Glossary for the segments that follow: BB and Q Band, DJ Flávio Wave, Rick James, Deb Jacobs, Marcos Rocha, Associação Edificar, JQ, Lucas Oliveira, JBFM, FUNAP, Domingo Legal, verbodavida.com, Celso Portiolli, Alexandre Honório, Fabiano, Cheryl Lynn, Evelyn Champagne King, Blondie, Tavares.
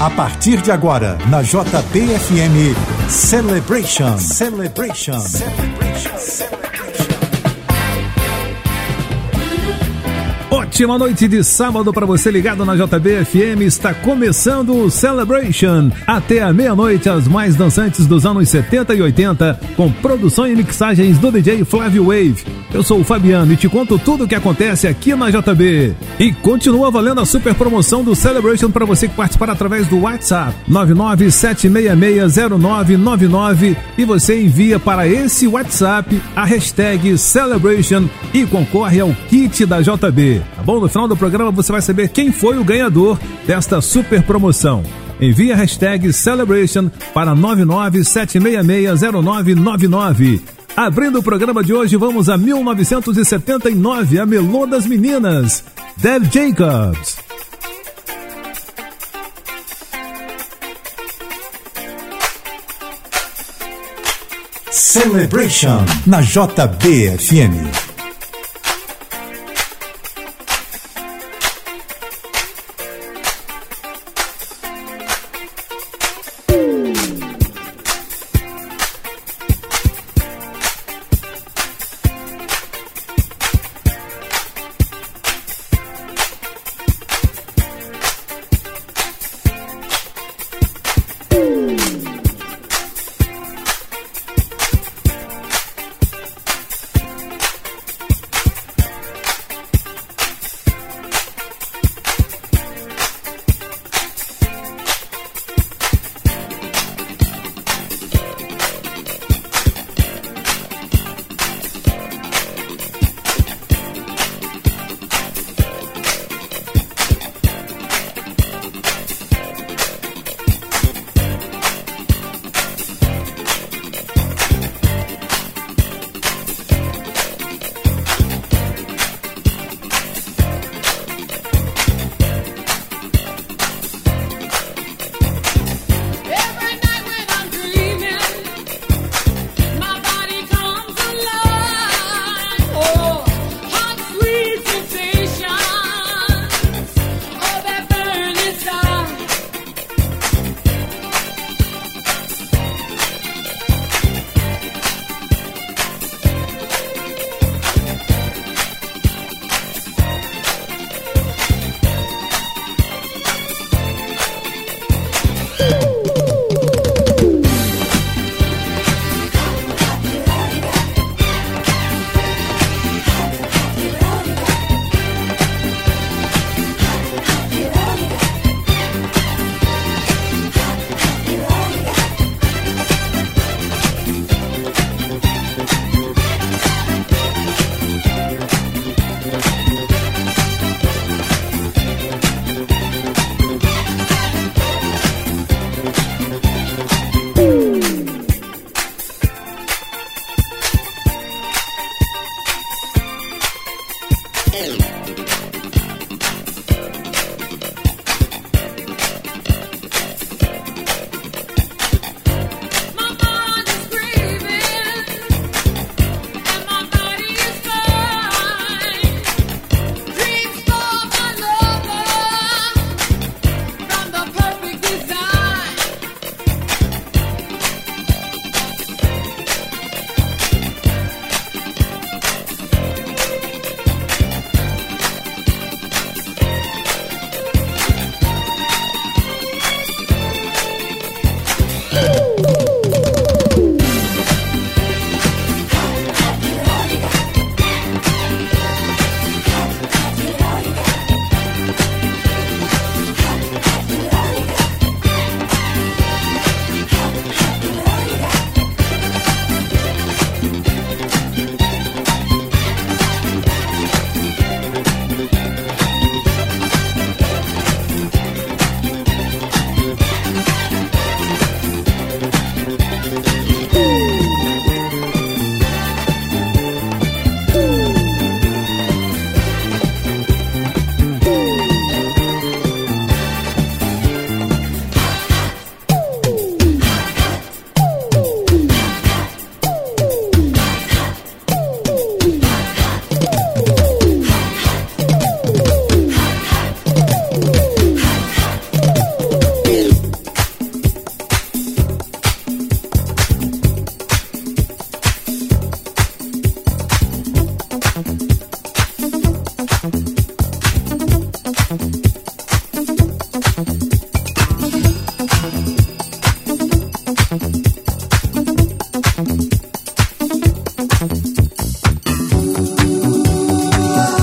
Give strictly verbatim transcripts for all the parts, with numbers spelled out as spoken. A partir de agora, na J B F M, Celebration, Celebration, Celebration, Celebration. Ótima noite de sábado para você ligado na J B F M, está começando o Celebration, até a meia-noite as mais dançantes dos anos setenta e oitenta, com produção e mixagens do D J Flávio Wave. Eu sou o Fabiano e te conto tudo o que acontece aqui na J B. E continua valendo a super promoção do Celebration para você que participar através do WhatsApp nove nove sete seis seis zero nove nove nove e você envia para esse WhatsApp a hashtag Celebration e concorre ao kit da J B. Tá bom? No final do programa você vai saber quem foi o ganhador desta super promoção. Envie a hashtag Celebration para nove nove sete seis seis zero nove nove nove. Abrindo o programa de hoje, vamos a mil novecentos e setenta e nove, a melô das meninas, Deb Jacobs. Celebration na J B F M.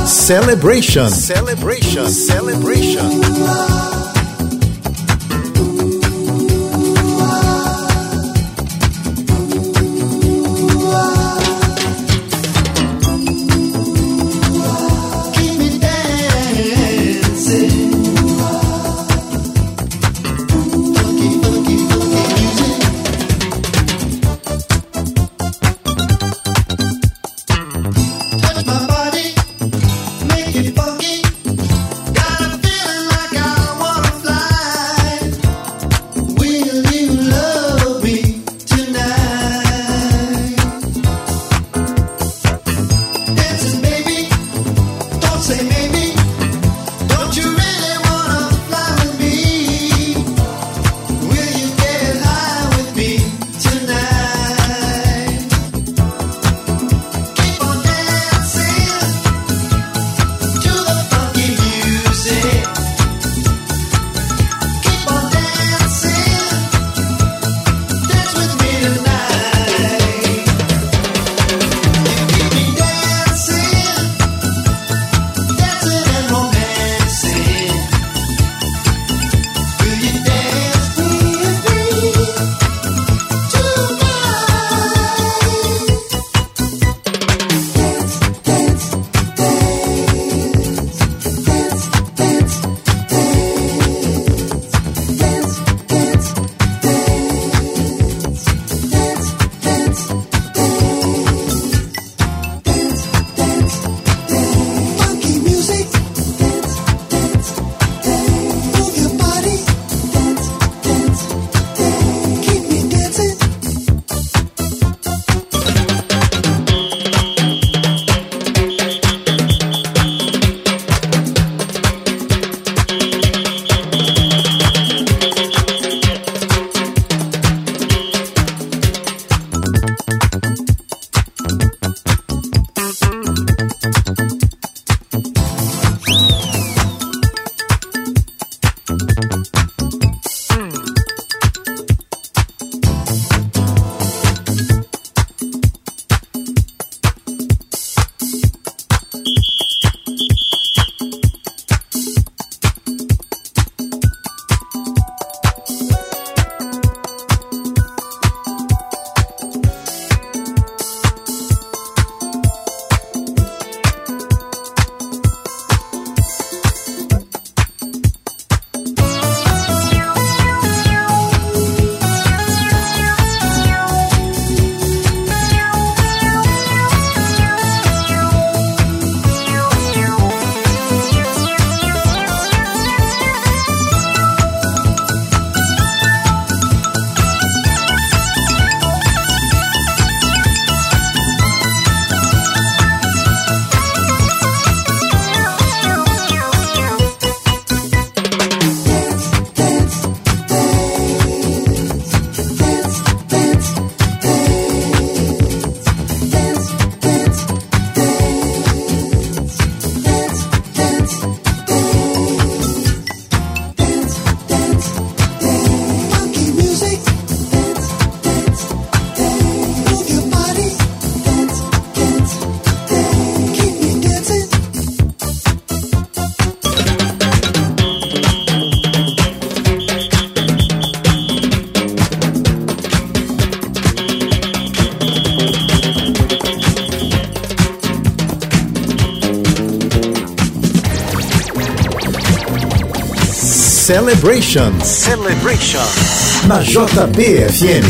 Celebration, celebration, celebration. Celebration, Celebration, na J B F M.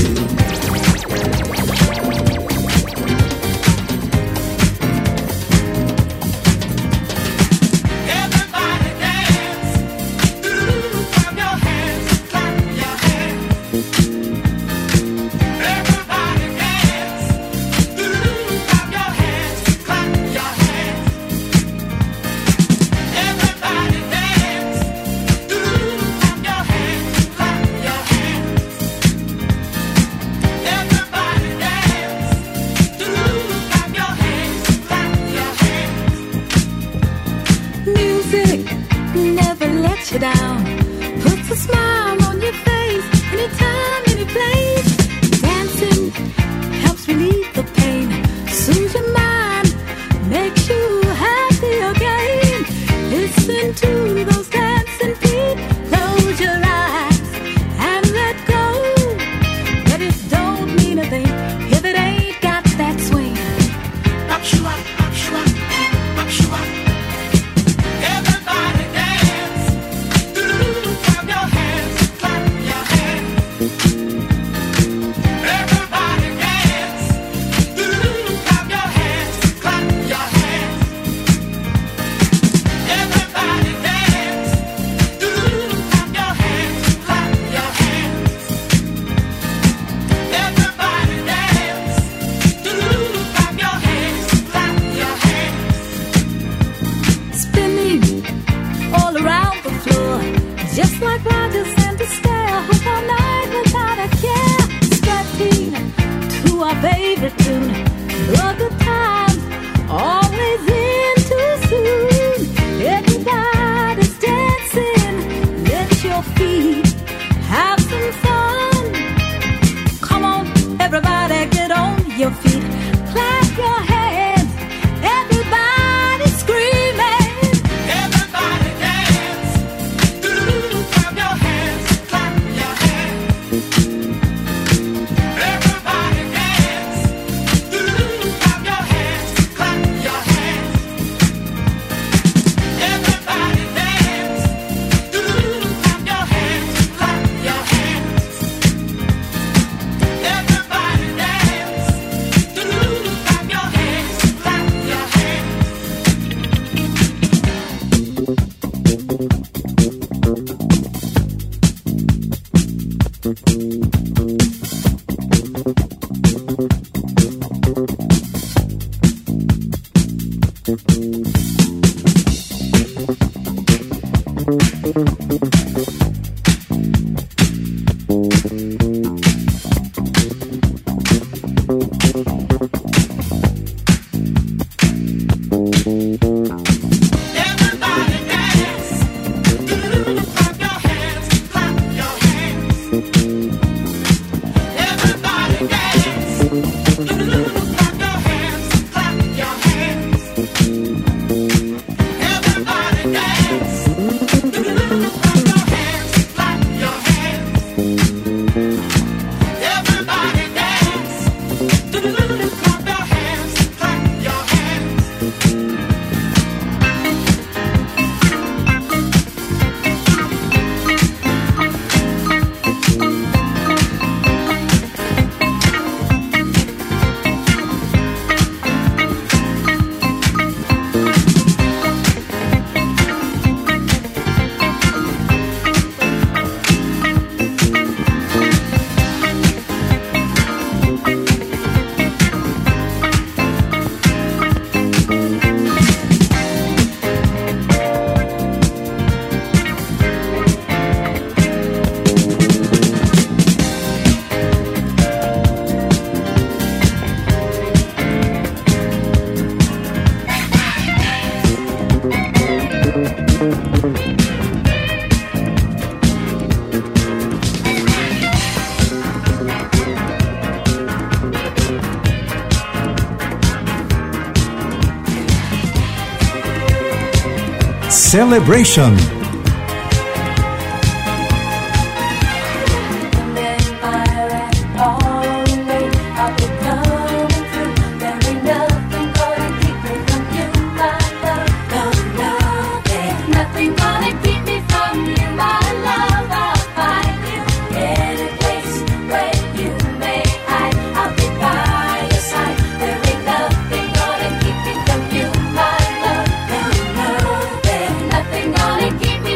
Celebration. Keep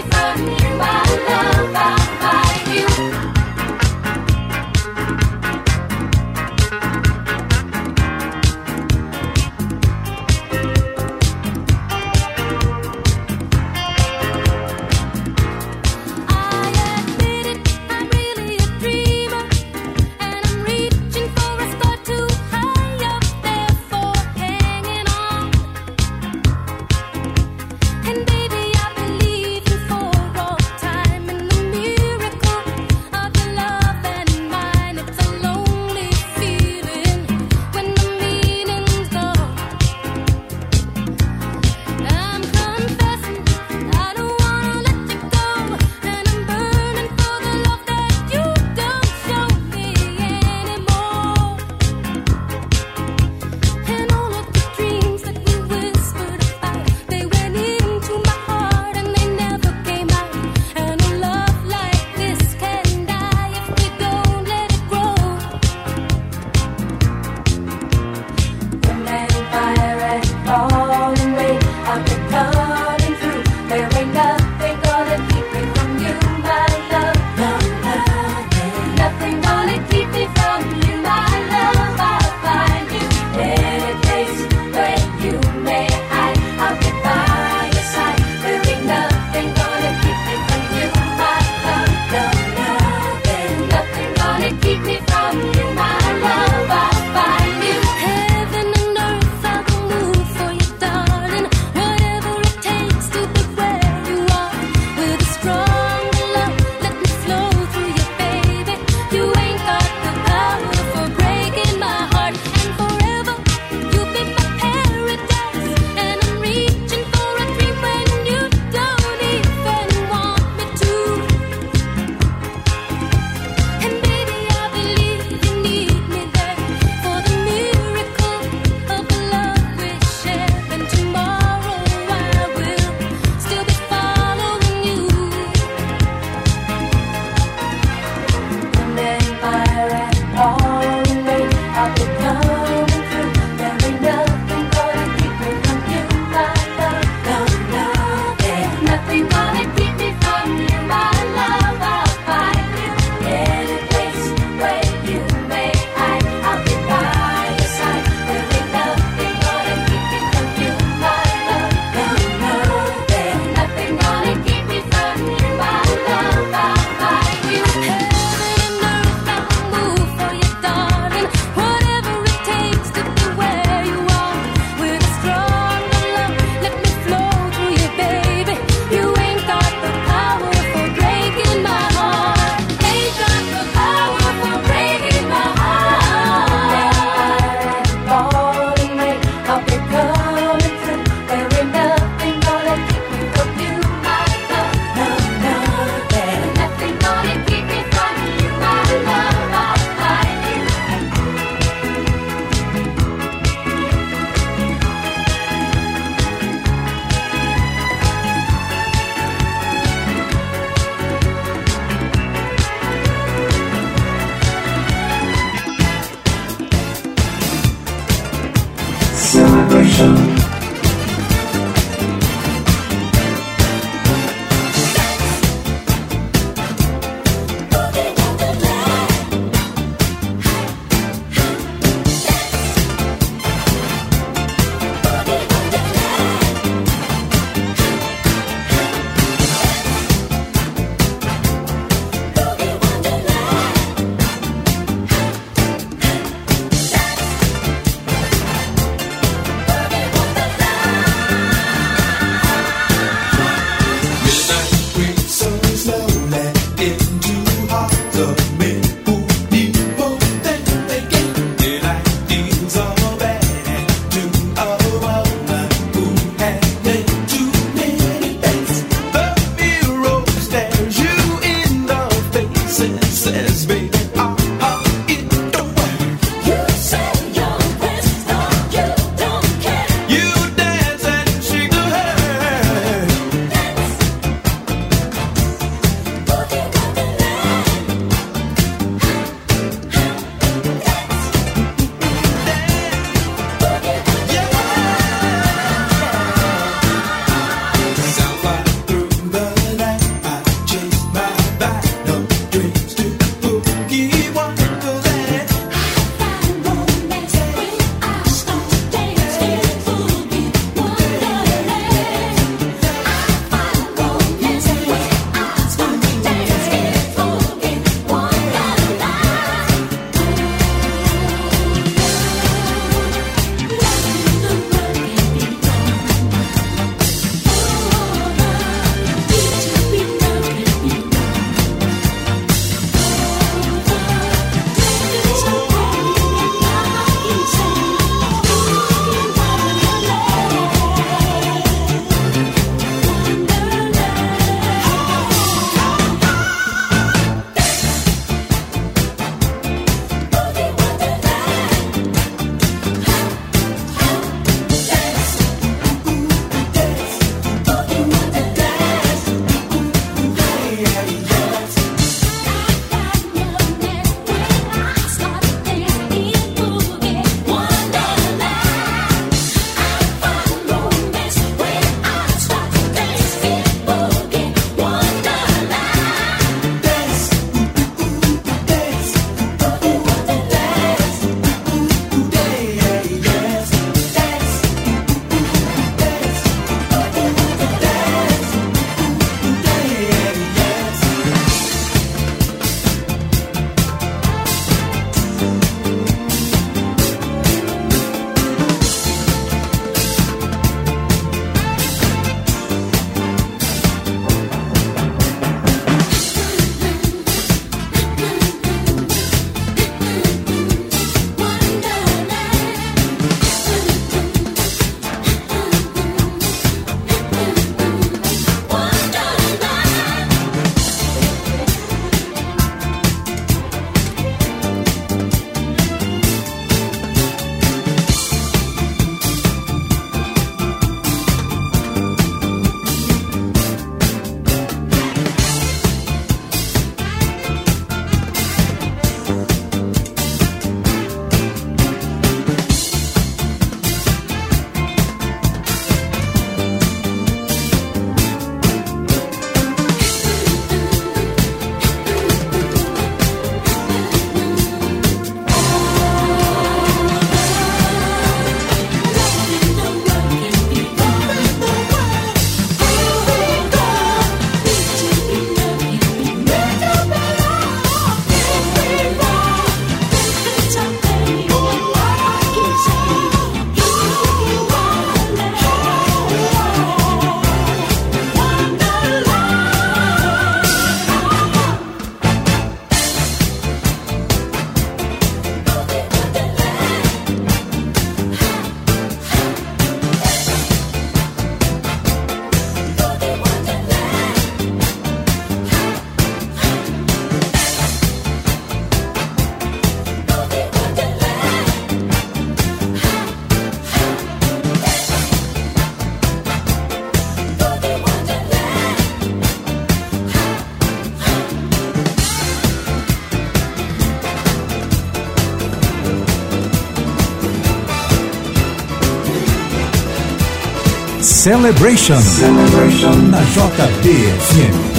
Celebration, Celebration na J B F M.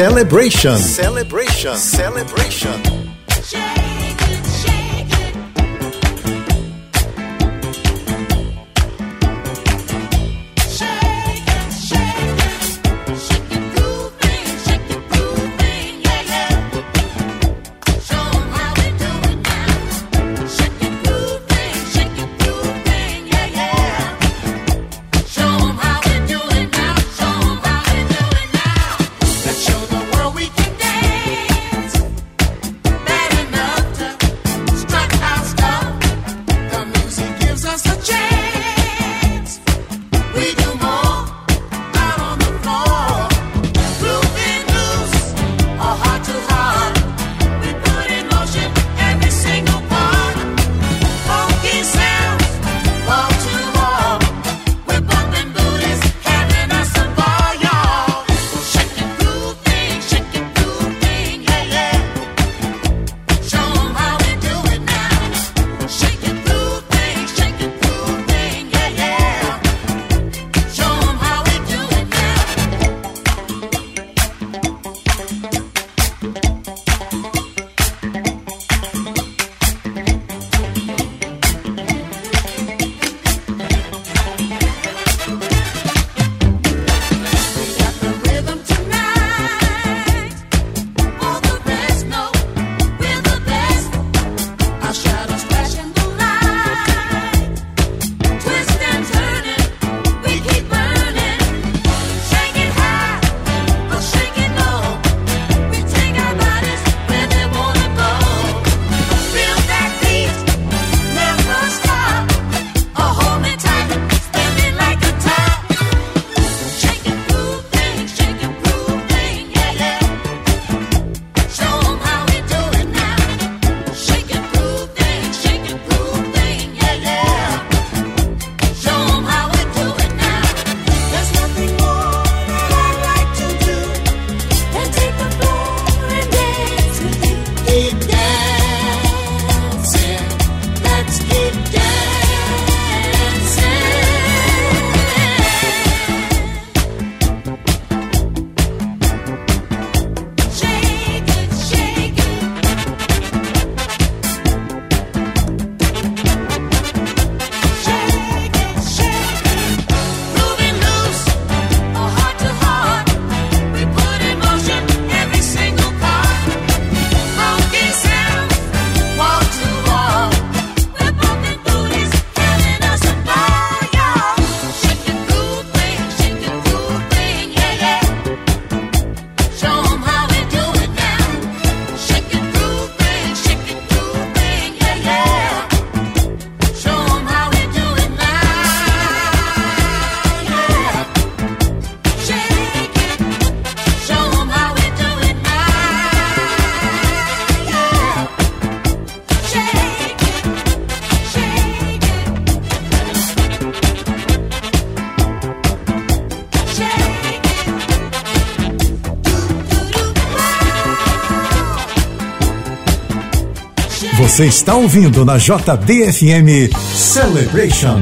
Celebration. Celebration. Celebration. Você está ouvindo na J B F M Celebration.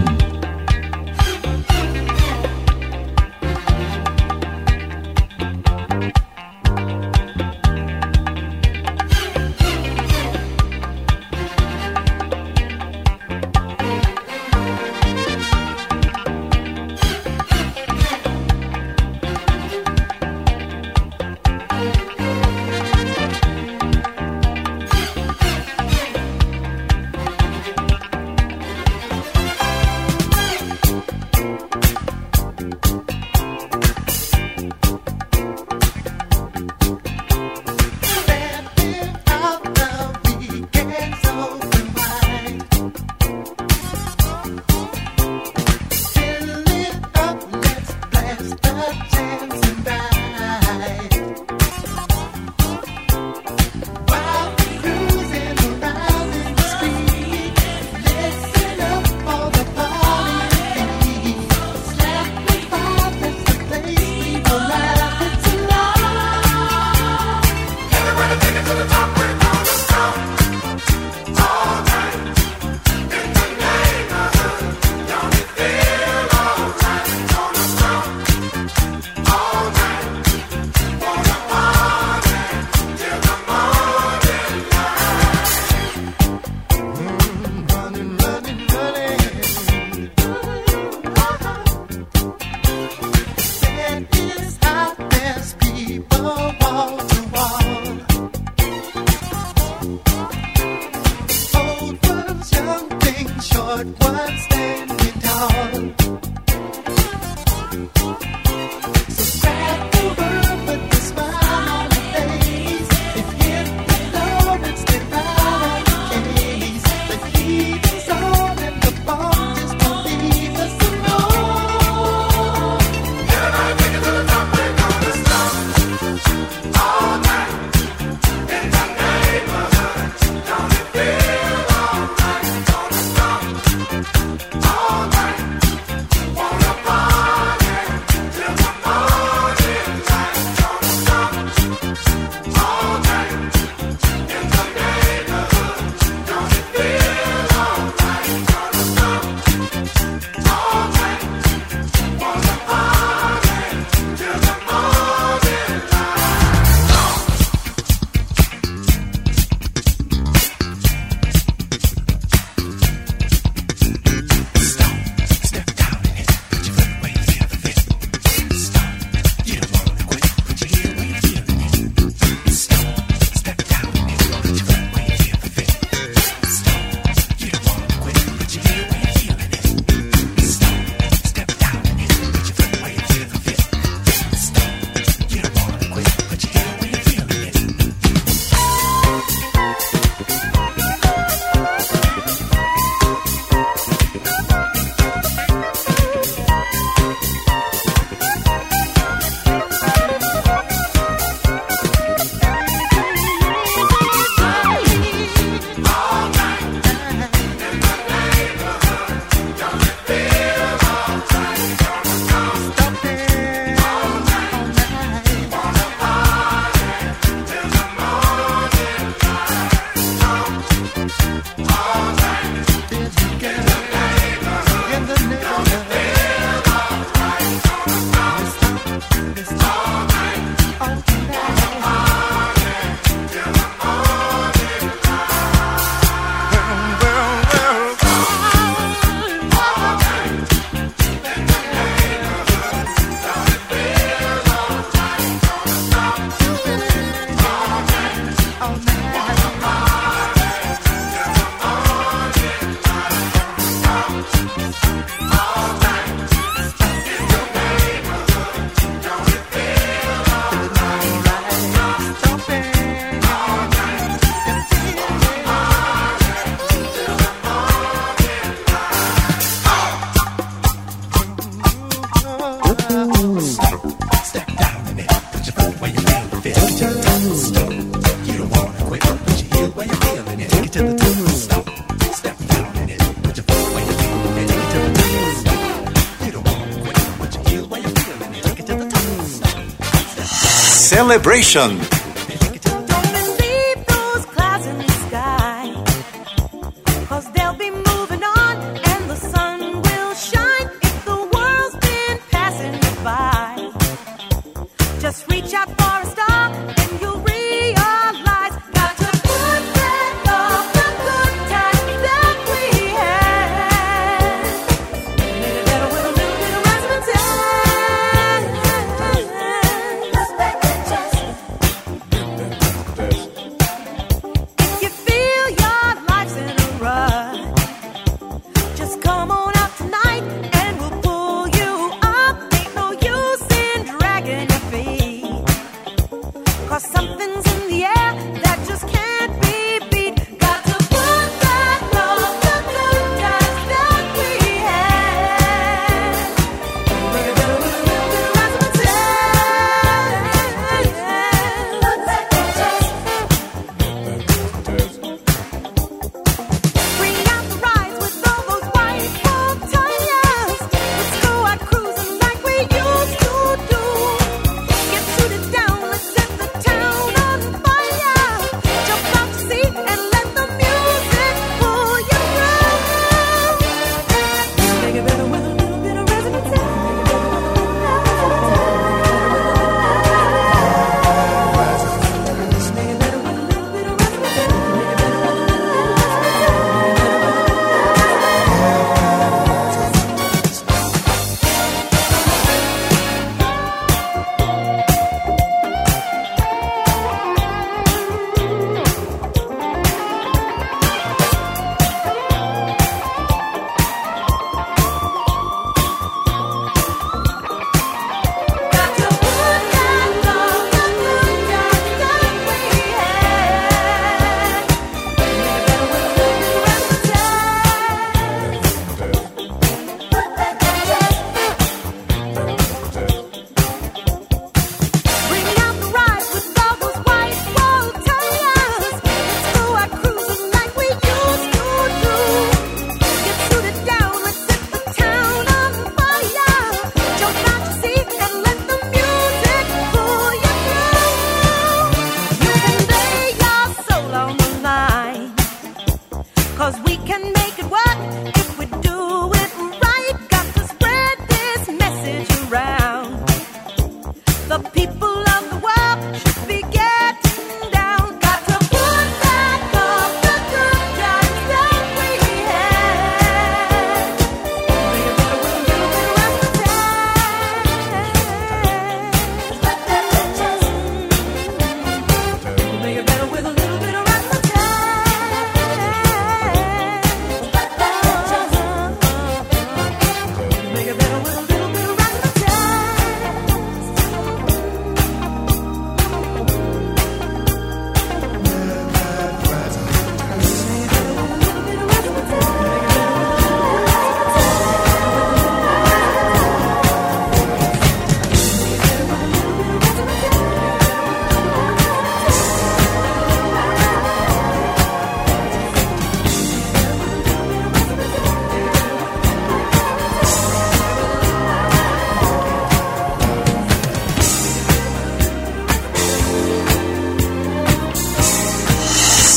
Celebration.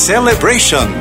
Celebration.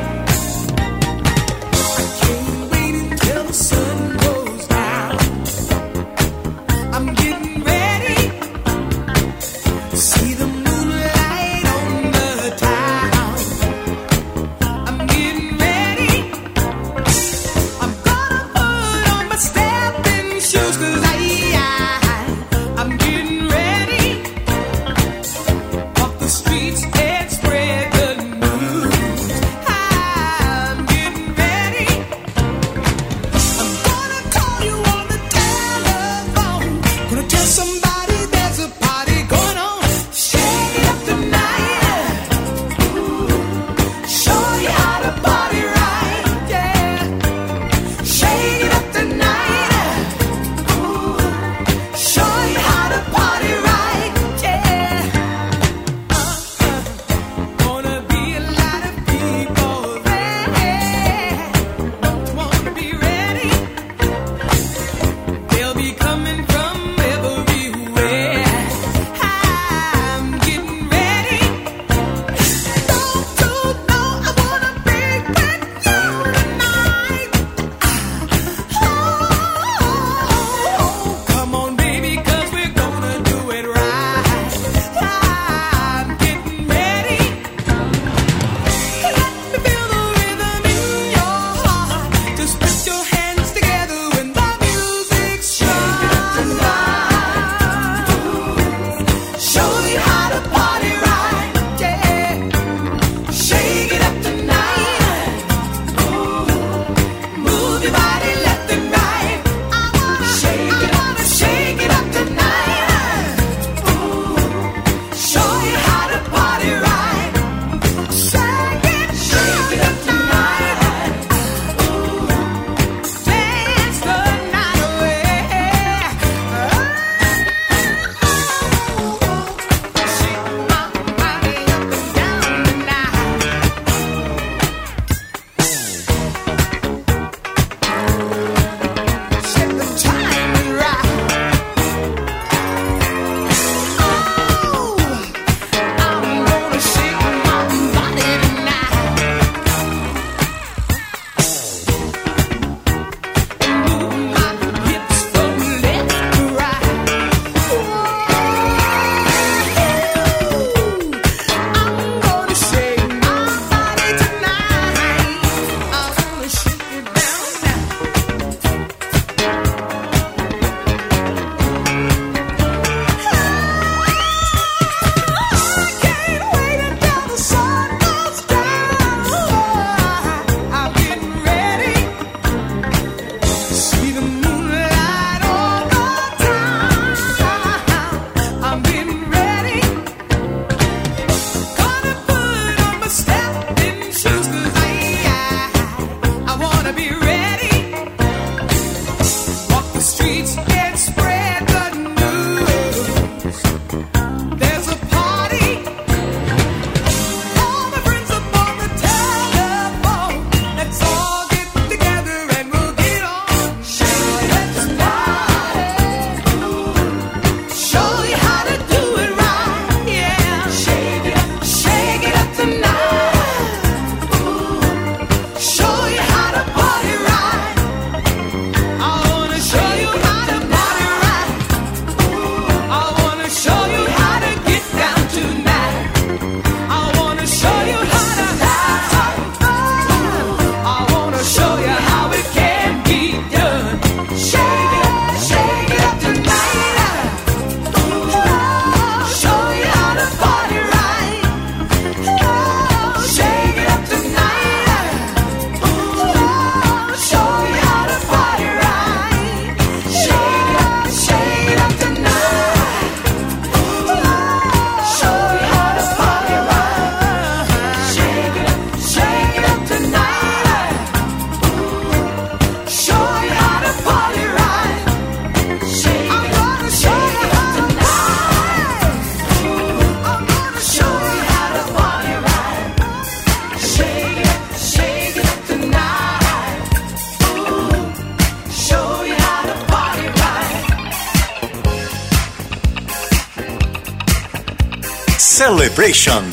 Celebration.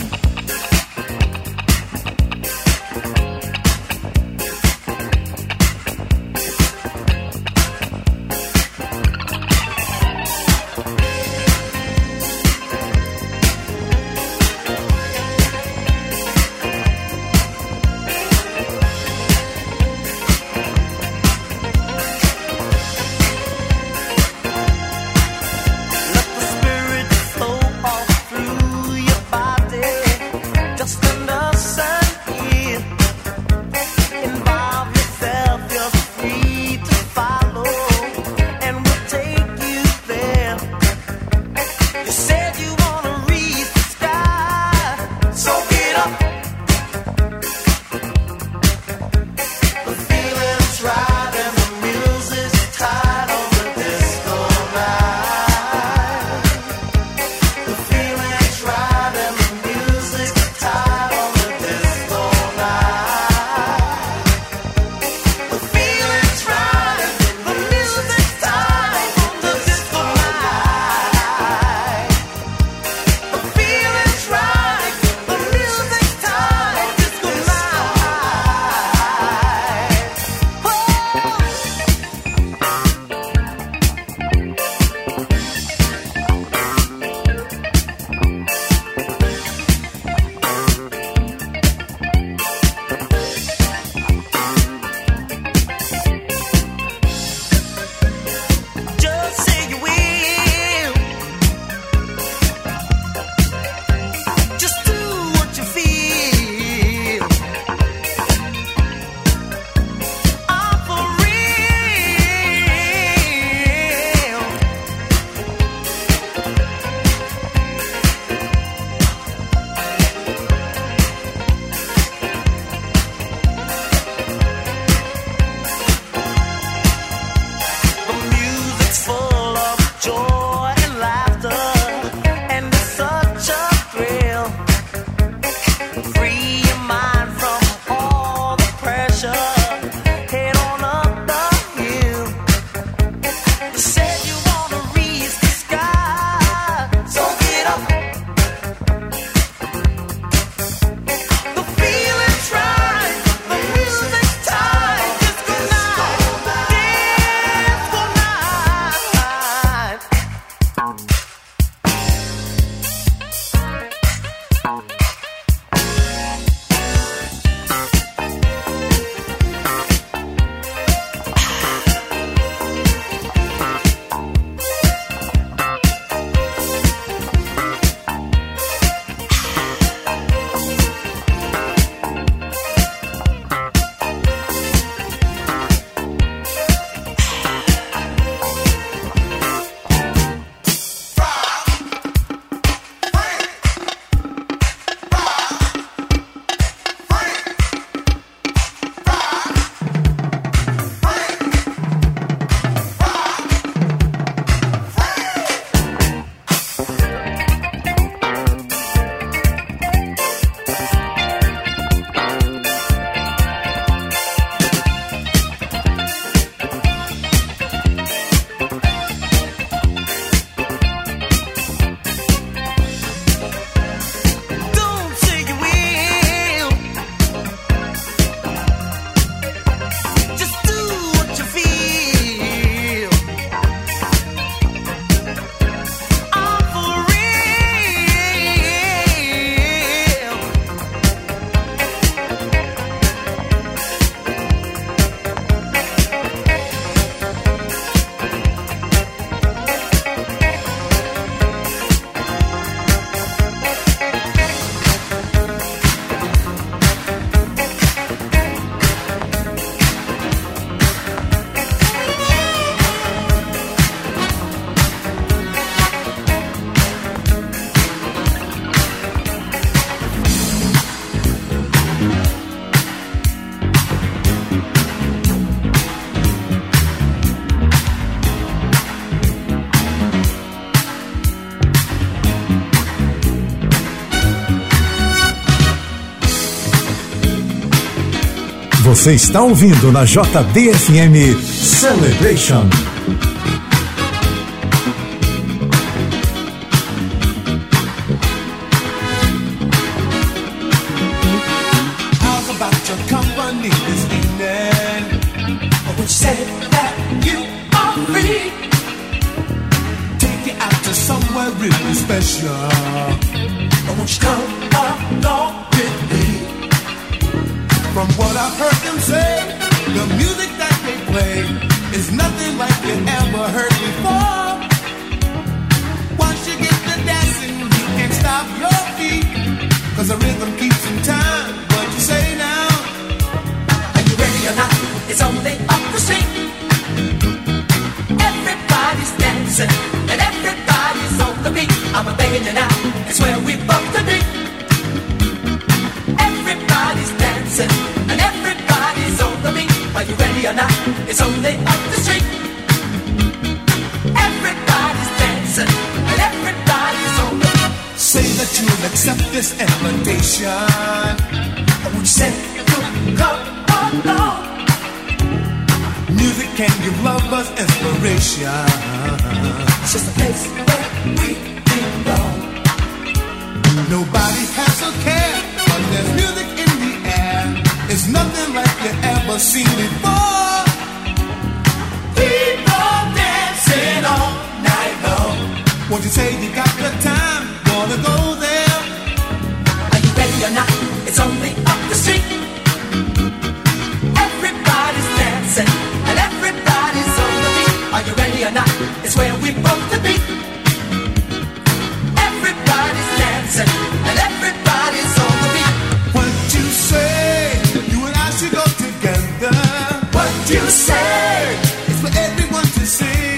Você está ouvindo na J B F M Celebration. is somewhere really special. Oh, won't you come along with me? From what I've heard them say, the music that they play is nothing like you ever heard before. Once you get to dancing, you can't stop your feet, 'cause the rhythm keeps in time. What you say now? Are you ready or not? It's only up the street. Everybody's dancing and everybody's on the beat. I'm a begging you now, it's where we both to be. Everybody's dancing and everybody's on the beat. Are you ready or not? It's only up the street. Everybody's dancing and everybody's on the beat. Say that you'll accept this invitation. I would say you'll come along. Music can give lovers inspiration. It's just a place where we belong. Nobody has a care, but there's music in the air. It's nothing like you ever seen before. People dancing all night long. Won't you say you got the time? Wanna go there? Are you ready or not? It's only up the street. Everybody's dancing. Are you ready or not? It's where we're both to be. Everybody's dancing and everybody's on the beat. What you say? You and I should go together. What you say? It's for everyone to see.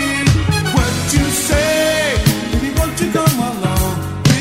What you say? Baby, won't you come along with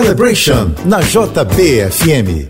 Celebration na J B F M.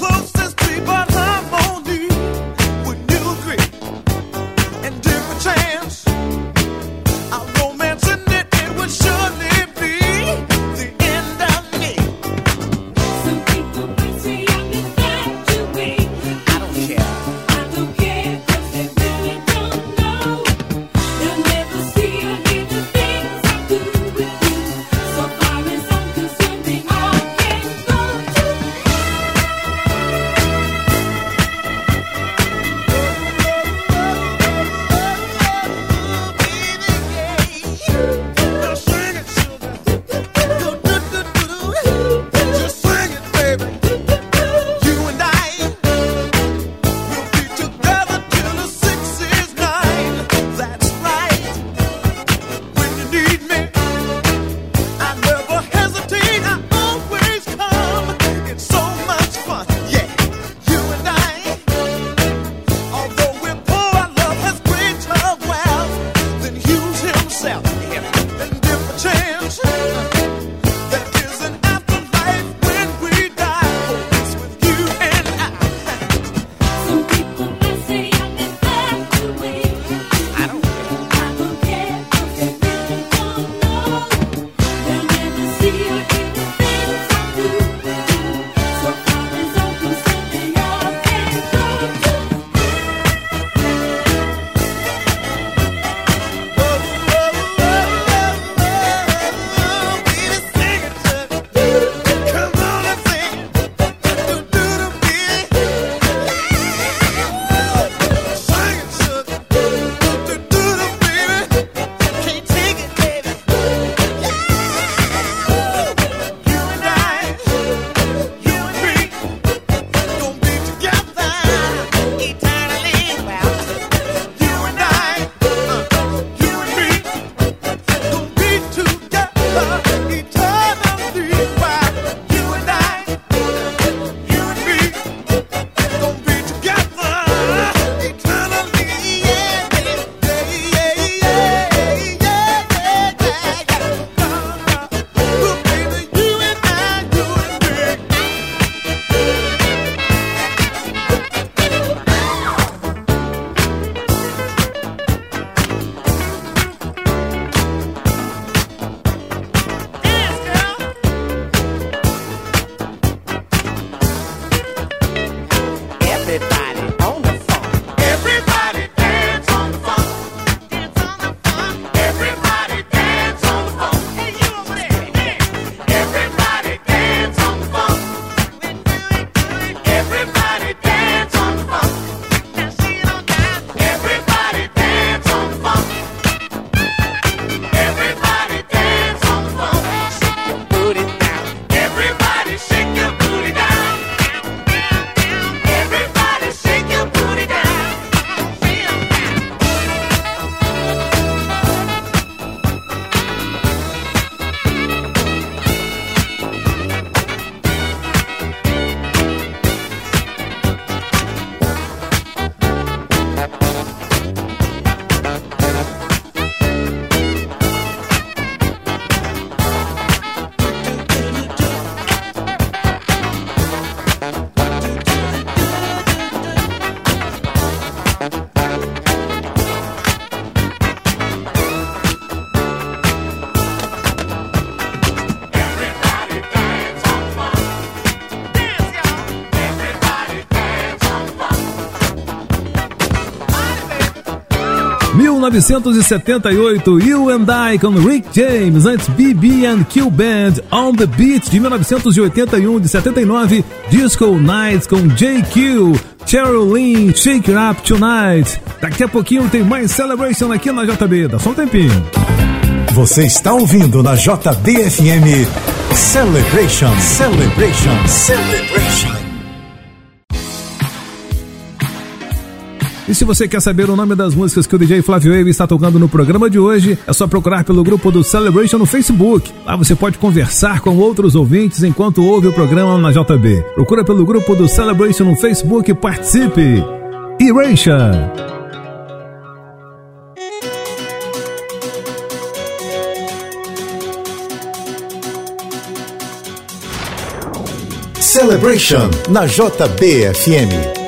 Close to mil novecentos e setenta e oito, You and I com Rick James, antes B B and Q Band, On the Beach de mil novecentos e oitenta e um, de setenta e nove, Disco Nights com J Q, Cheryl Lynn, Shake It Up Tonight. Daqui a pouquinho tem mais Celebration aqui na J B, dá só um tempinho. Você está ouvindo na J B F M Celebration, Celebration, Celebration. E se você quer saber o nome das músicas que o D J Flávio Wave está tocando no programa de hoje, é só procurar pelo grupo do Celebration no Facebook. Lá você pode conversar com outros ouvintes enquanto ouve o programa na J B. Procura pelo grupo do Celebration no Facebook e participe! Erasure! Celebration na J B F M.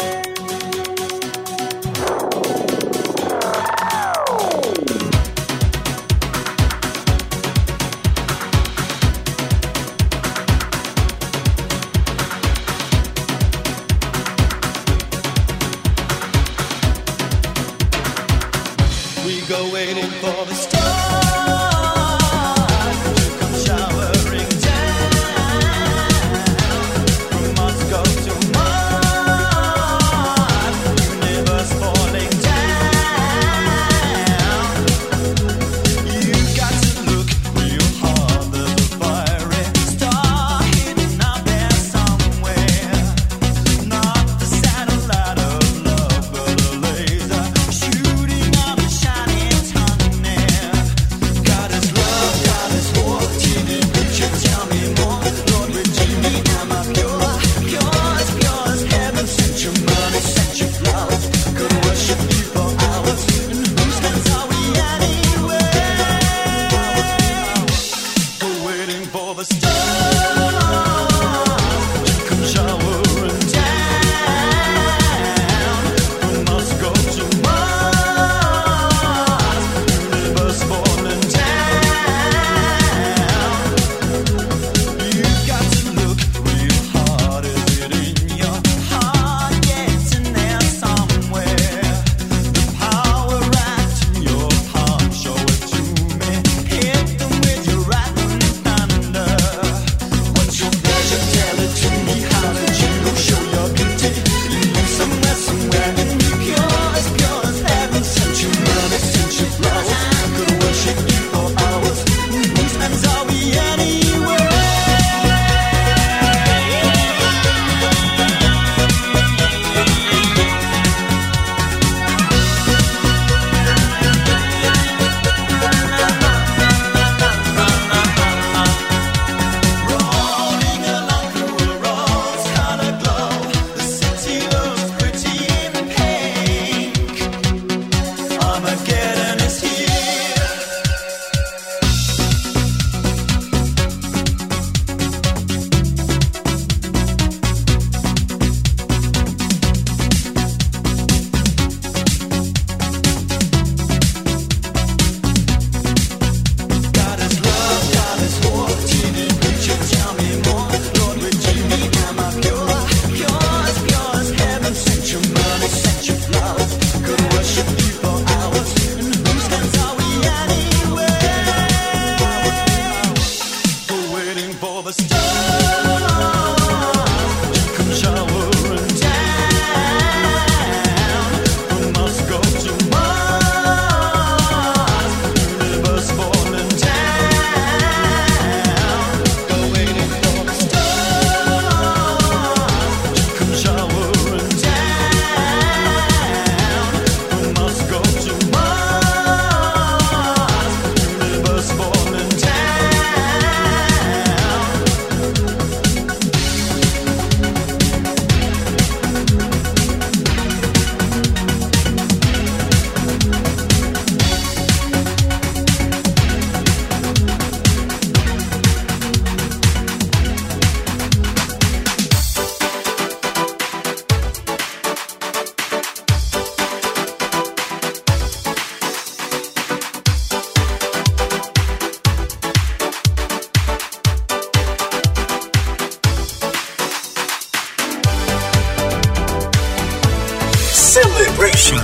Celebration.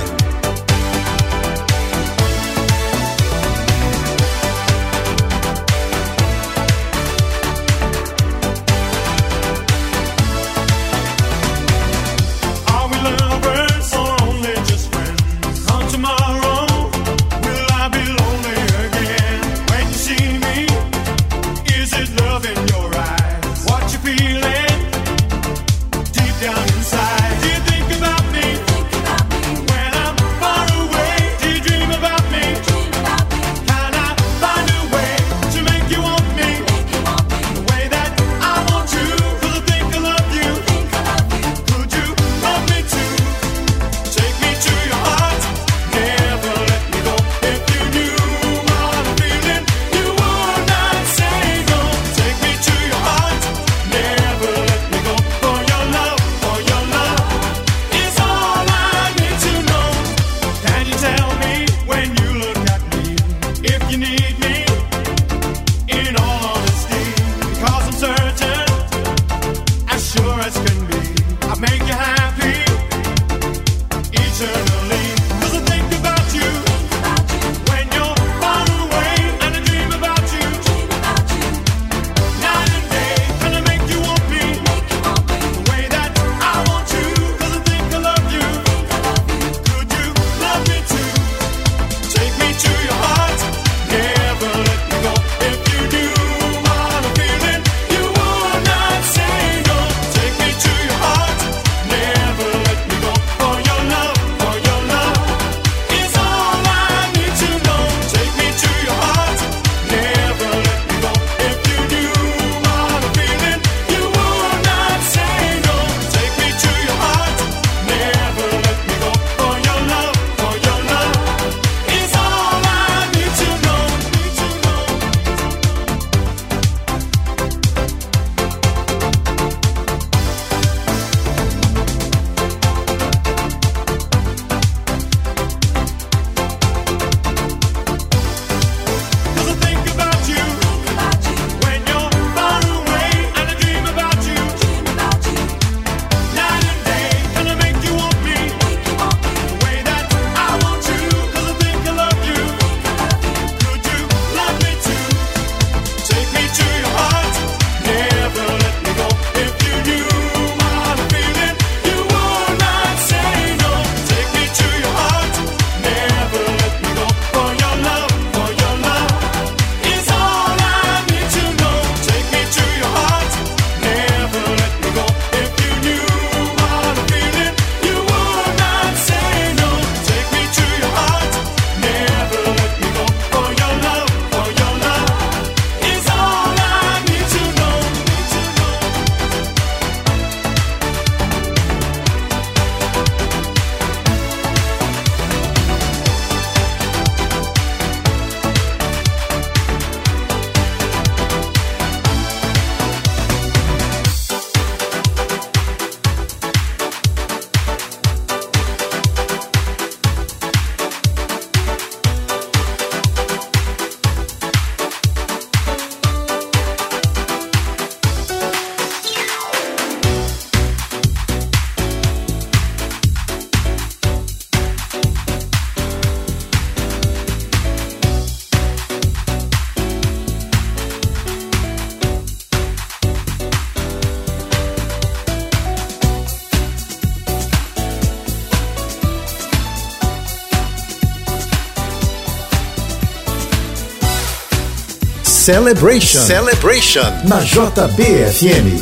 Celebration. Celebration na J B F M.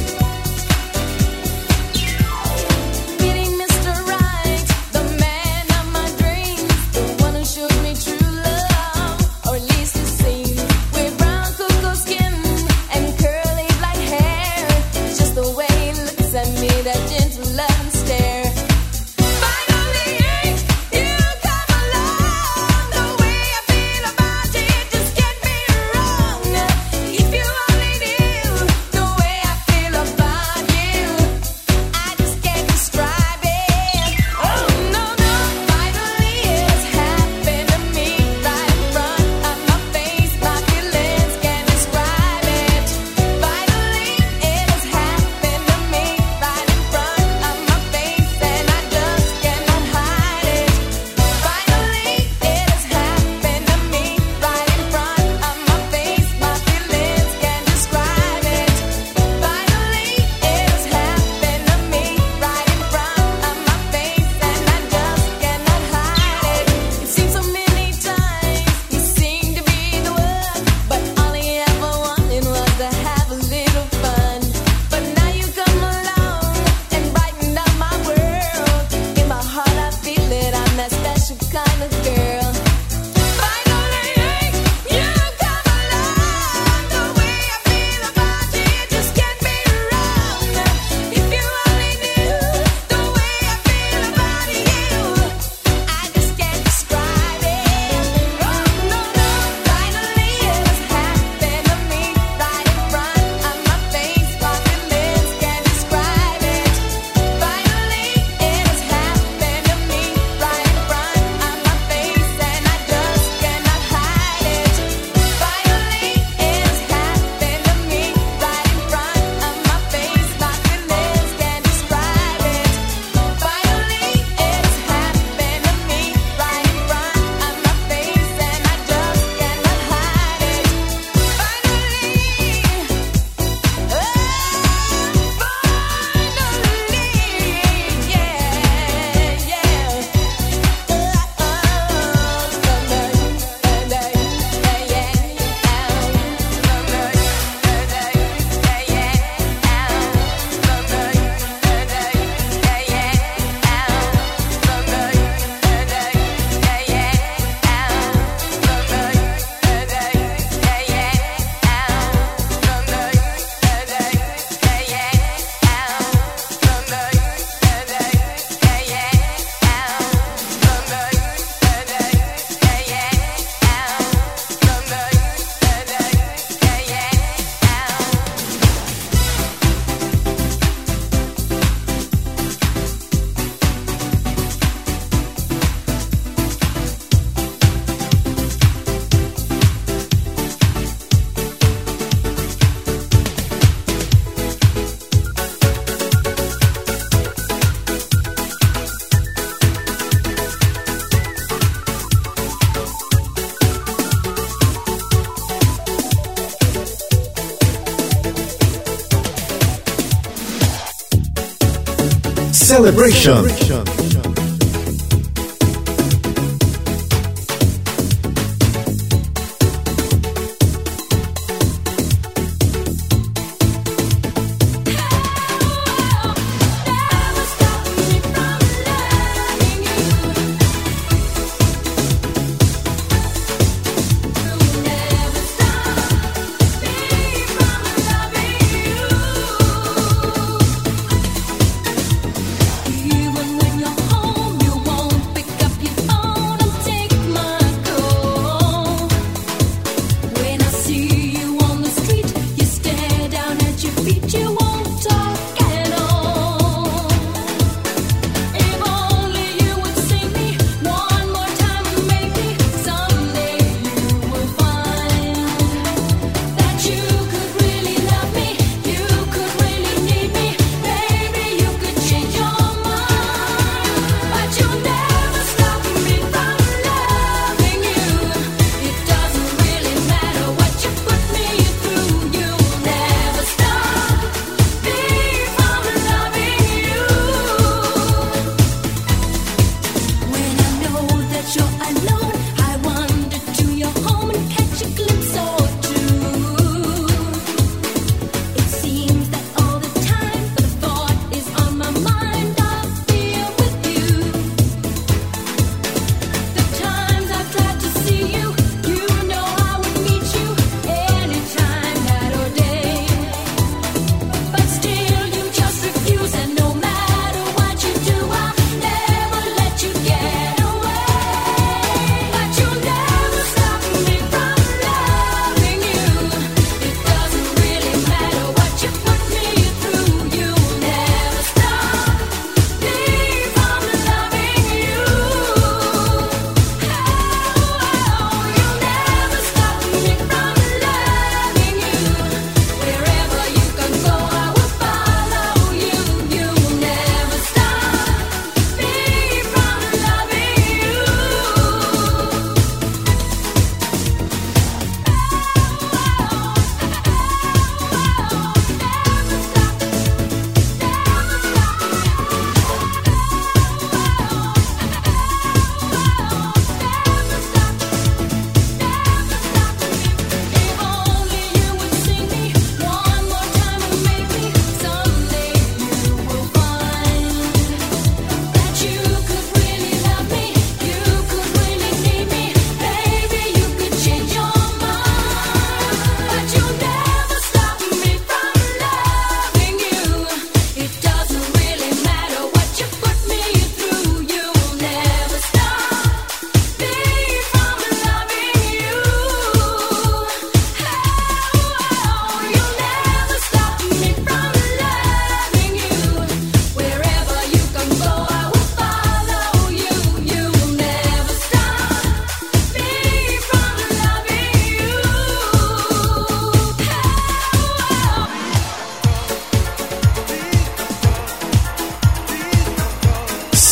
Celebration.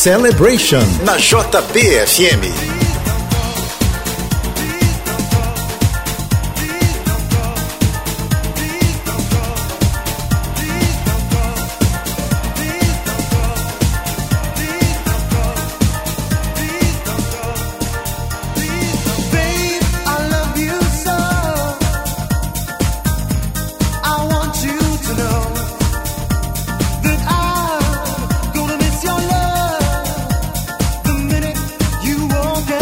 Celebration na J B F M. You won't get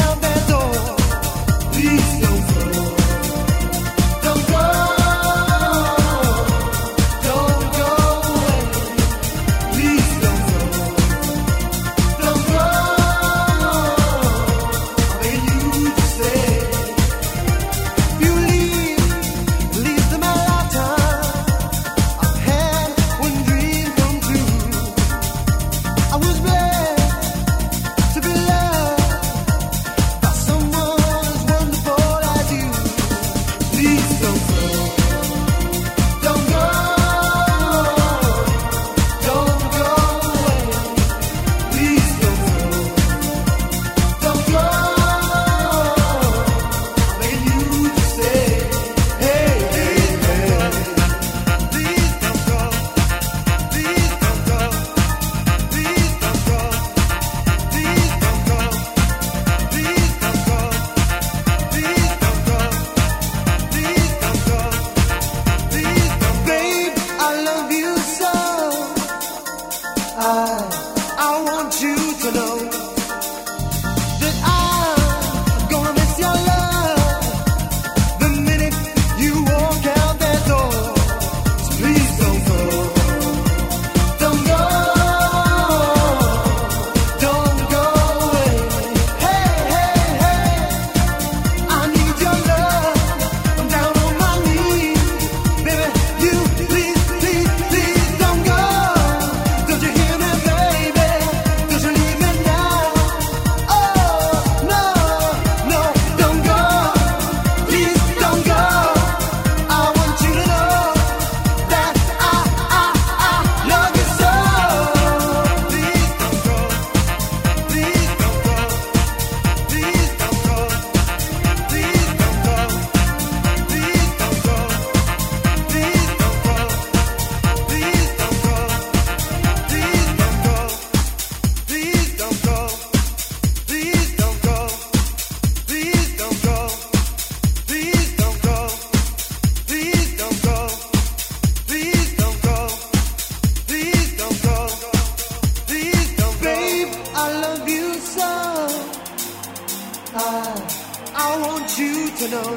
I want you to know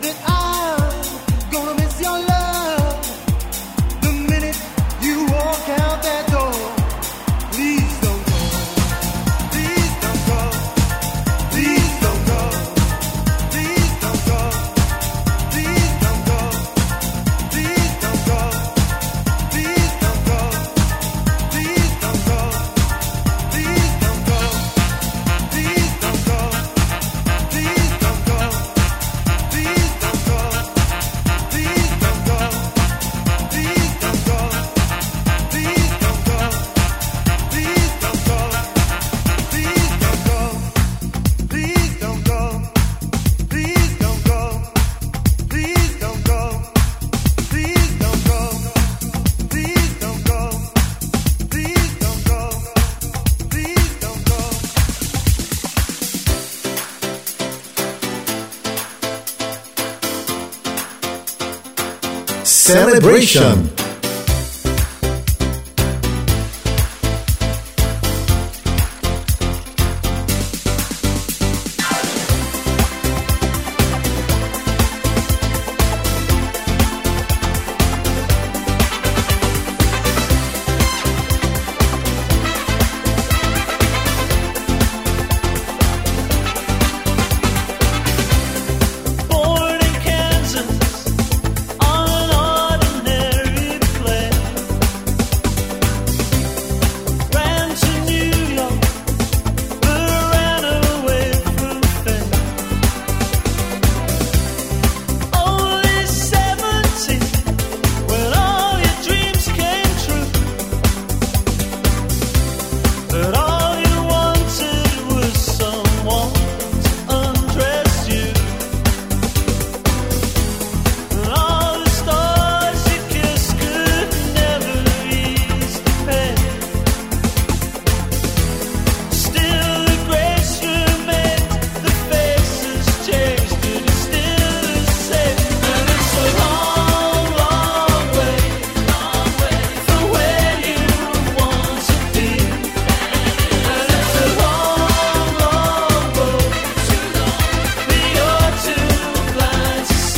that I'm gonna miss your love the minute you walk out that door. Please don't go, please don't go, please don't go, please don't go, please don't go, please don't go, please don't go, please don't go, please don't go, please don't go, please don't go, please don't go, please don't go, please don't go, please don't go. Please don't go, please don't go, please don't go, please don't go, please don't go, please don't go, please don't go, please don't go, please don't go. Celebration. Born in Kansas on an ordinary plane, ran to New York, but ran away from fame. Only seventeen when all your dreams came true, but all you wanted was someone to undress you. And all the stars you kissed could never ease the pain. Still the grace remained, the faces changed, but it's still the same. And it's a long, long way from where you want to be. And it's a long, long road that you're too blind to see.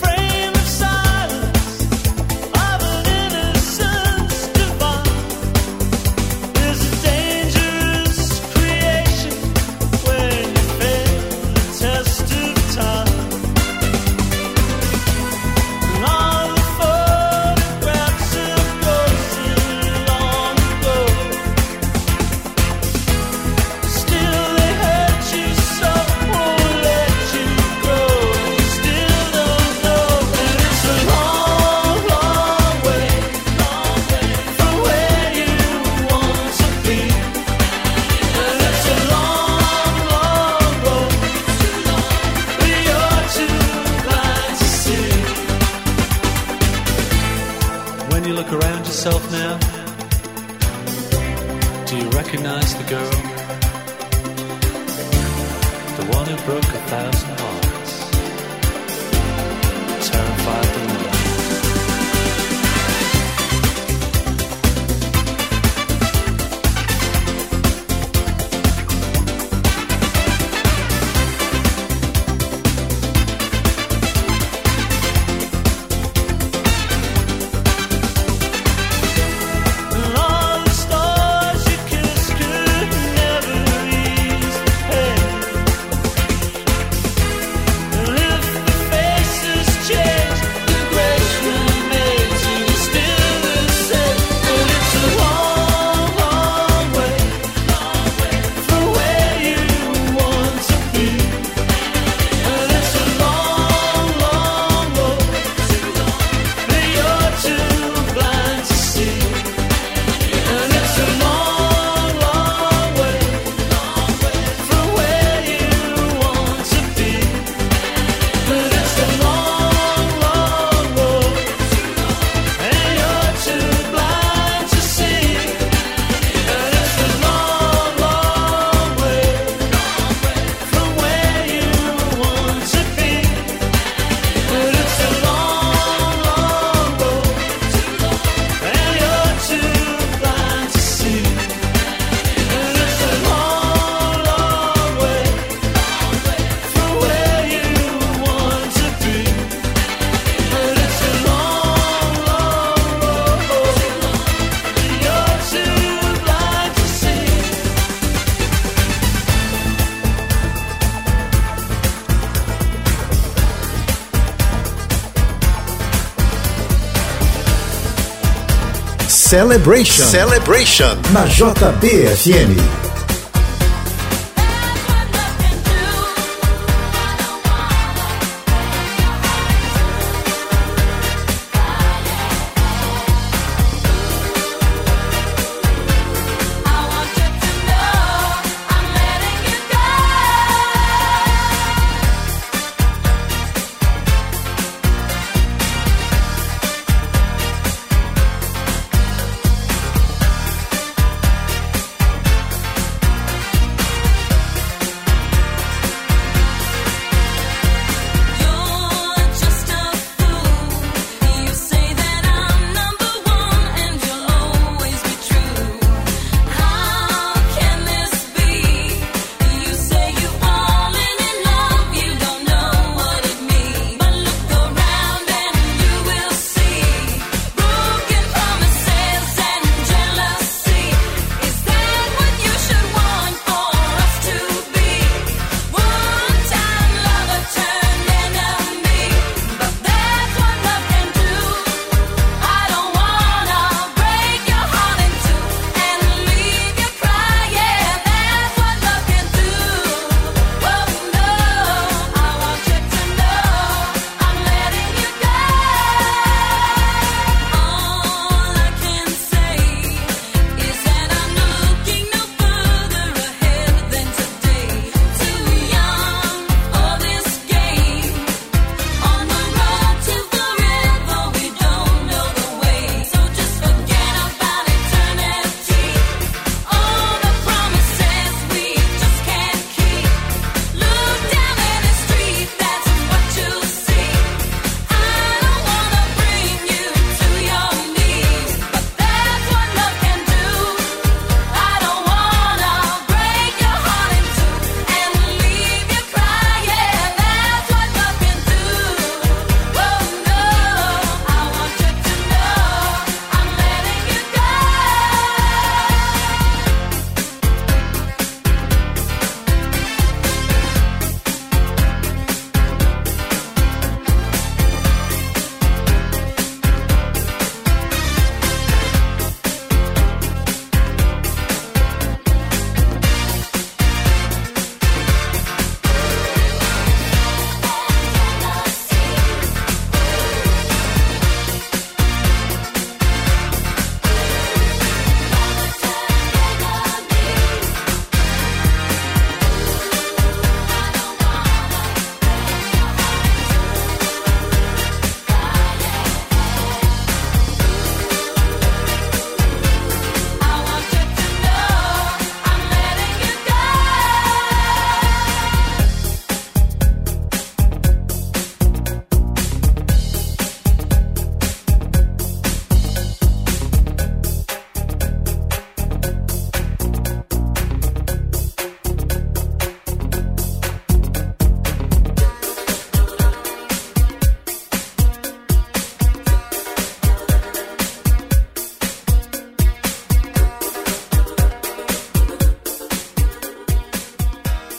Frame of silence of an innocence divine is a dangerous creation when you fail the test of time. And all the photographs of ghosts long ago, still they hurt you so, won't let you go. You still don't know, and it's a long, long way from where you want to be. And it's a long, long road that you're too blind to see. When you look around yourself now, do you recognize the girl? The one who broke a thousand hearts, terrified the world. And all the stars you kissed could never ease the pain. Celebration. Celebration. Na J B F M.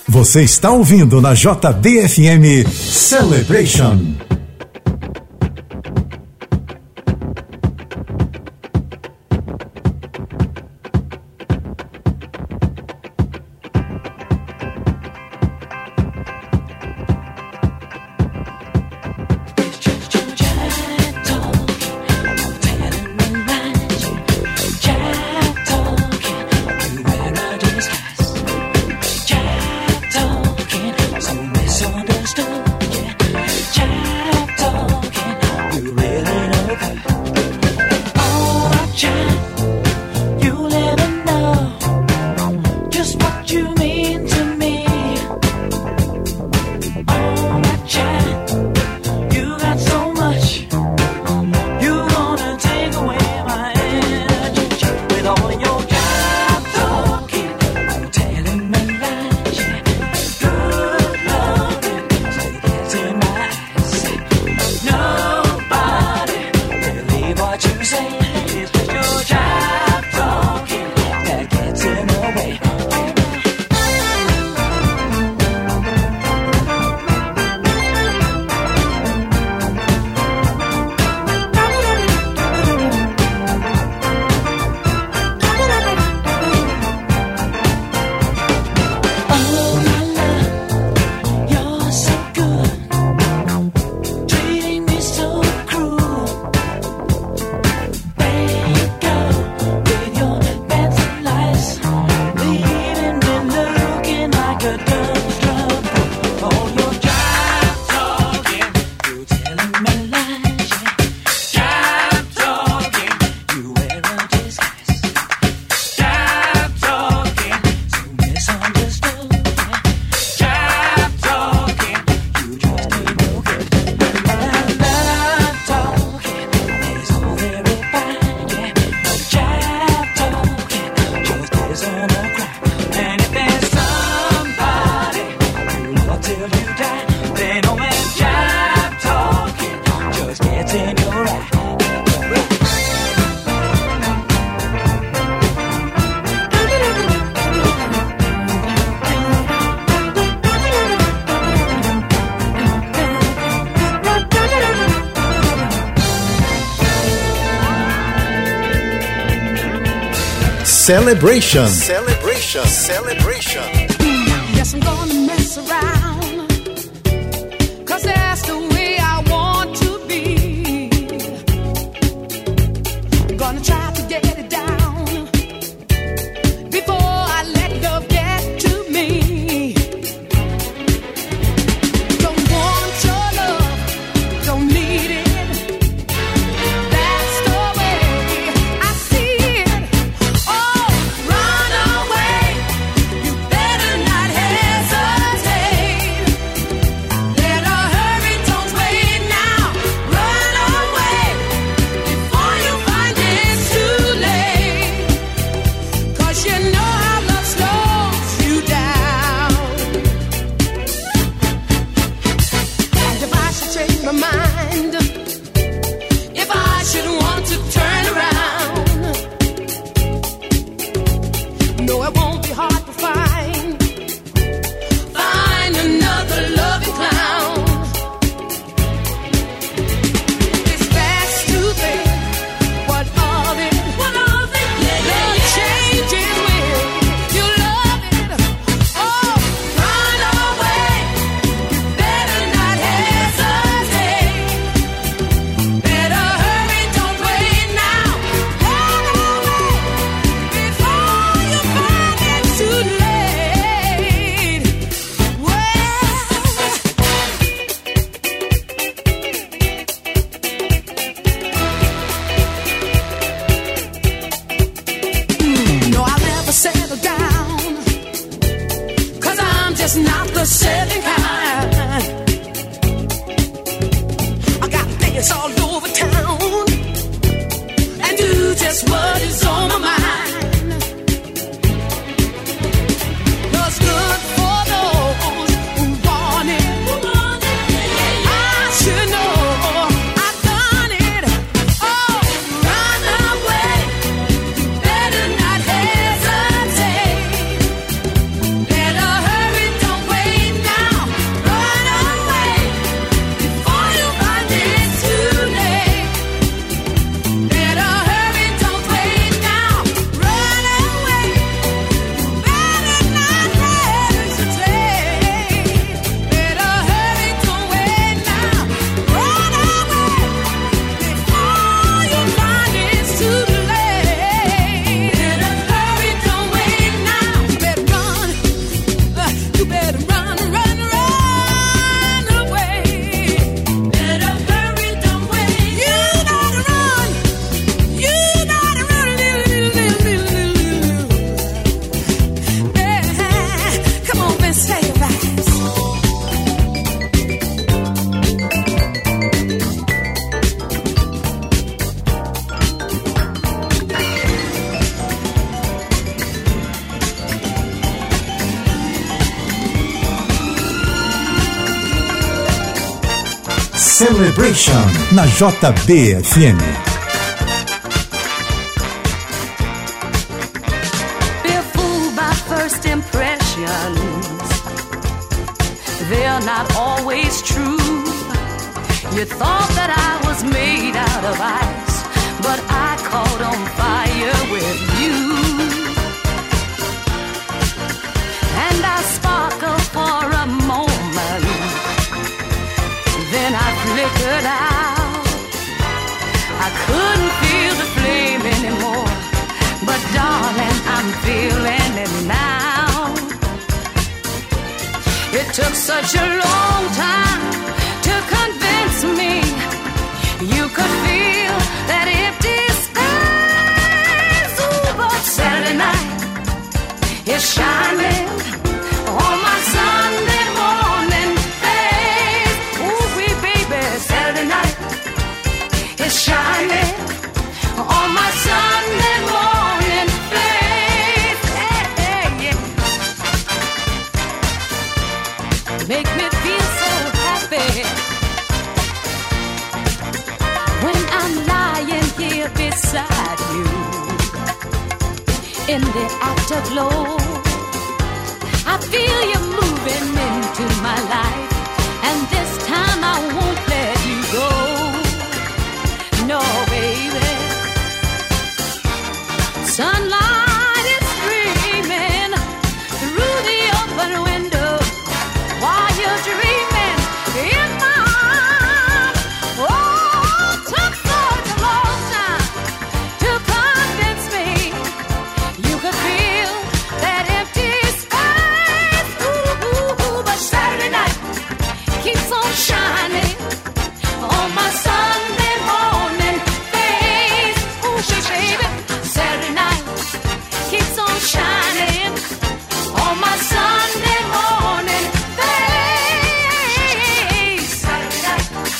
Você está ouvindo na J B F M Celebration. Understand, yeah. Child Celebration. Celebration. Celebration. Celebration na J B F M. Shining on my Sunday morning face. Hey, beside you in the afterglow. I feel you moving into my life, and this time I won't let you go. No, baby. Sunlight is streaming through the open window while you're dreaming in my arms. Oh, took such a long time to convince me you could feel that empty space. Ooh, ooh, ooh, but Saturday night keeps on shining on my Sunday morning face. Ooh, she's baby. Saturday night keeps on shining on my Sunday morning face. Saturday night keeps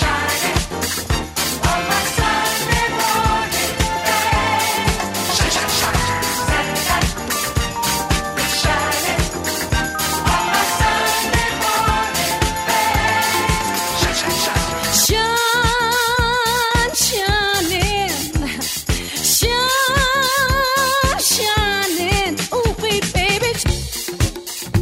shining on my Sunday morning face. Saturday night keeps shining on my Sunday morning face. Shine, shining. Shine, shining, ooh, wee, baby. Celebration.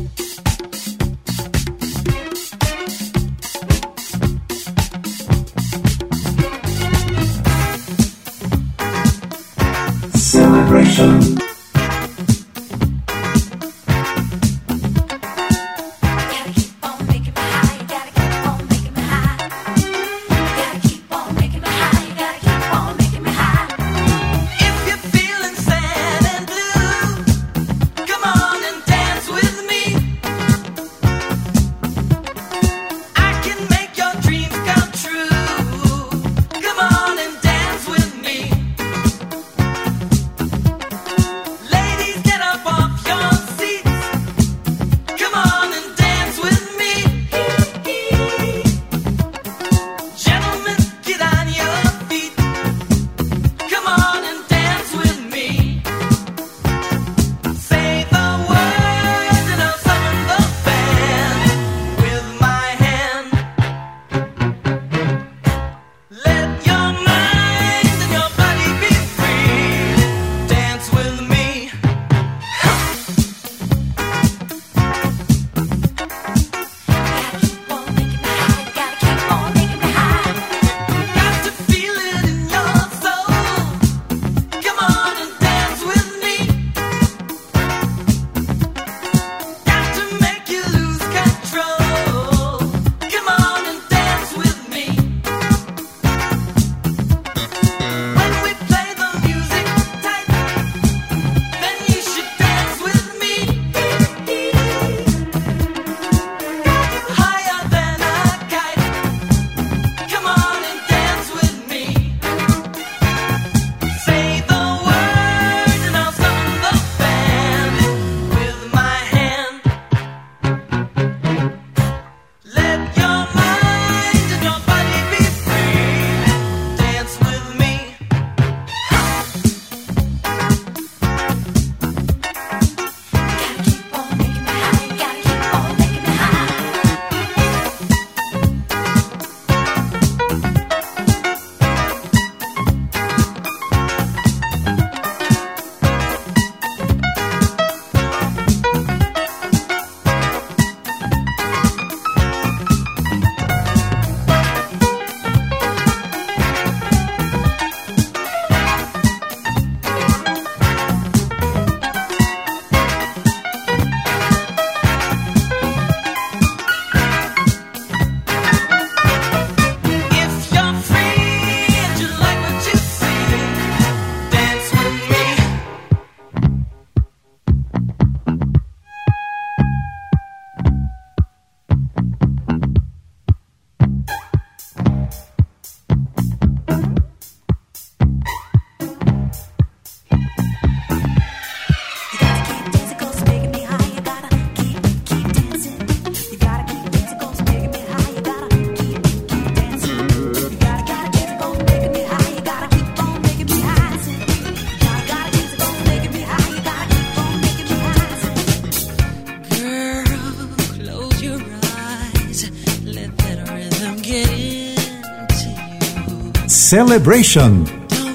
Celebration.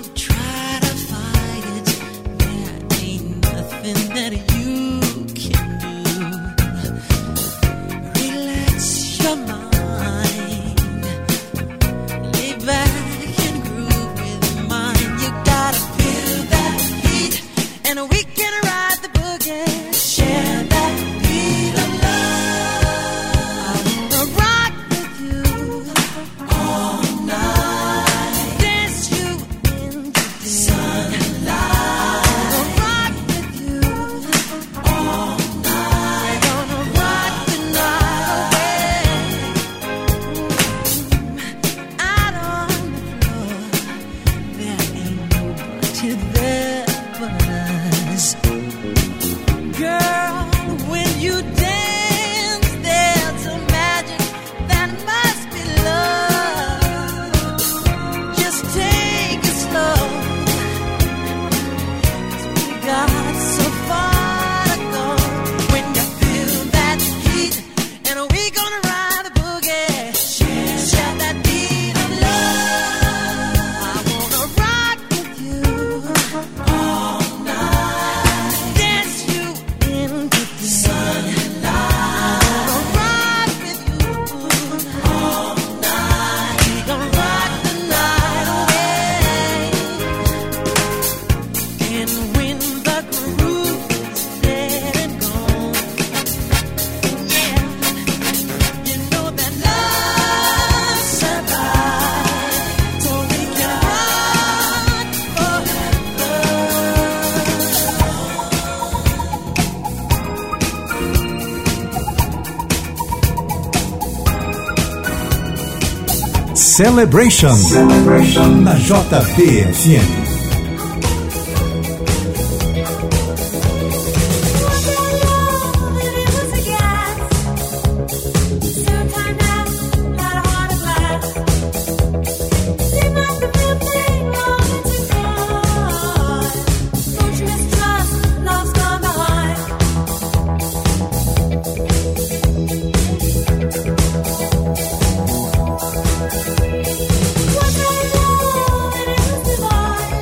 and we can ride the boogie. Share that beat of love. I wanna rock with you all night. Dance you into the sunlight. I wanna rock with you all night. We're gonna rock the night away. Out on the floor, there ain't nobody there. Celebration, Celebration na J B F M. What I know, it is divine.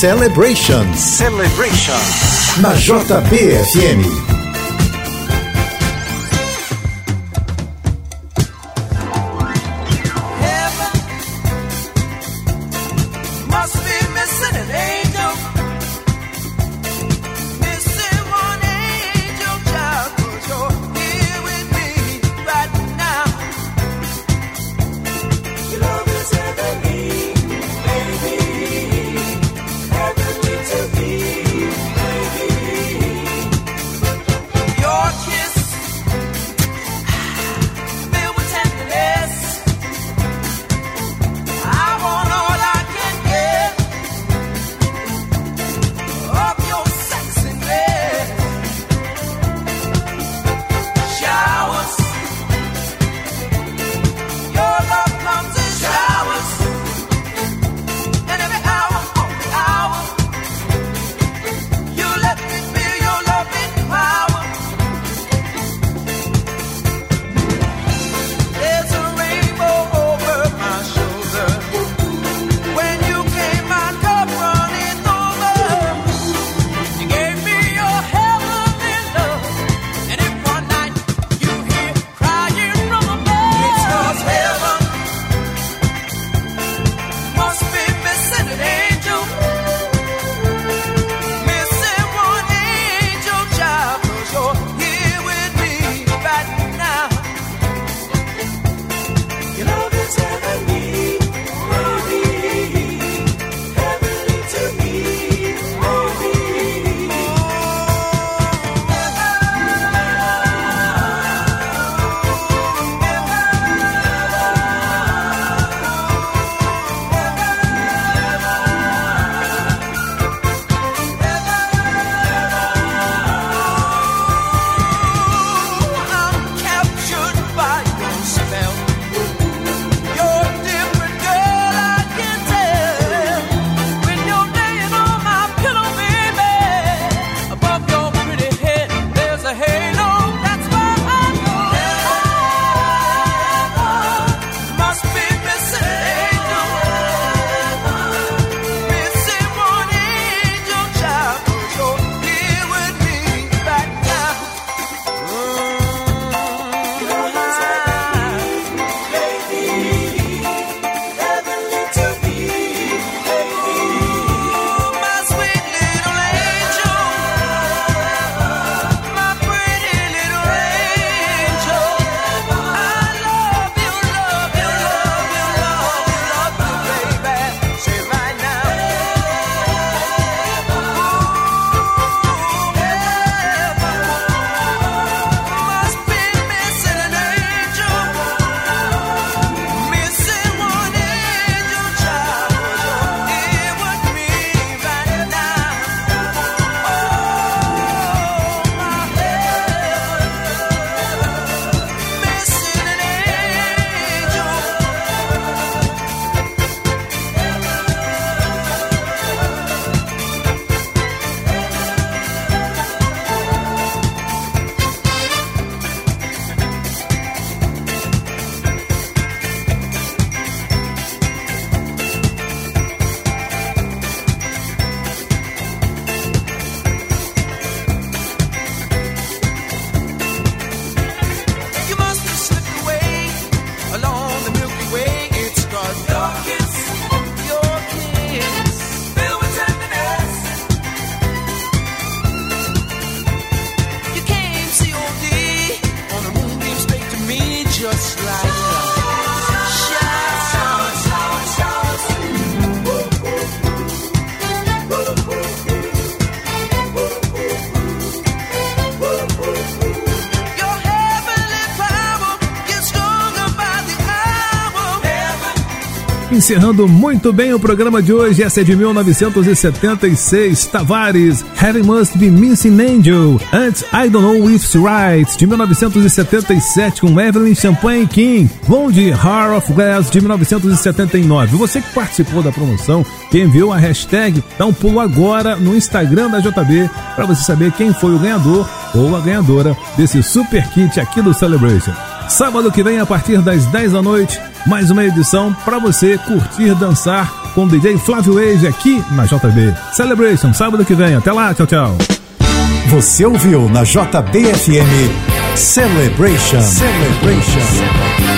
Celebration, Celebration, na J B F M. Encerrando muito bem o programa de hoje, essa é de mil novecentos e setenta e seis, Tavares, Heaven Must Be Missing Angel. Antes, I Don't Know If It's Right, de mil novecentos e setenta e sete, com Evelyn Champagne King. Blondie, Heart of Glass, de mil novecentos e setenta e nove. Você que participou da promoção, que enviou a hashtag, dá um pulo agora no Instagram da J B para você saber quem foi o ganhador ou a ganhadora desse super kit aqui do Celebration. Sábado que vem, a partir das dez da noite, mais uma edição para você curtir, dançar com o D J Flávio Wave aqui na J B. Celebration, sábado que vem. Até lá, tchau, tchau. Você ouviu na J B F M Celebration. Celebration.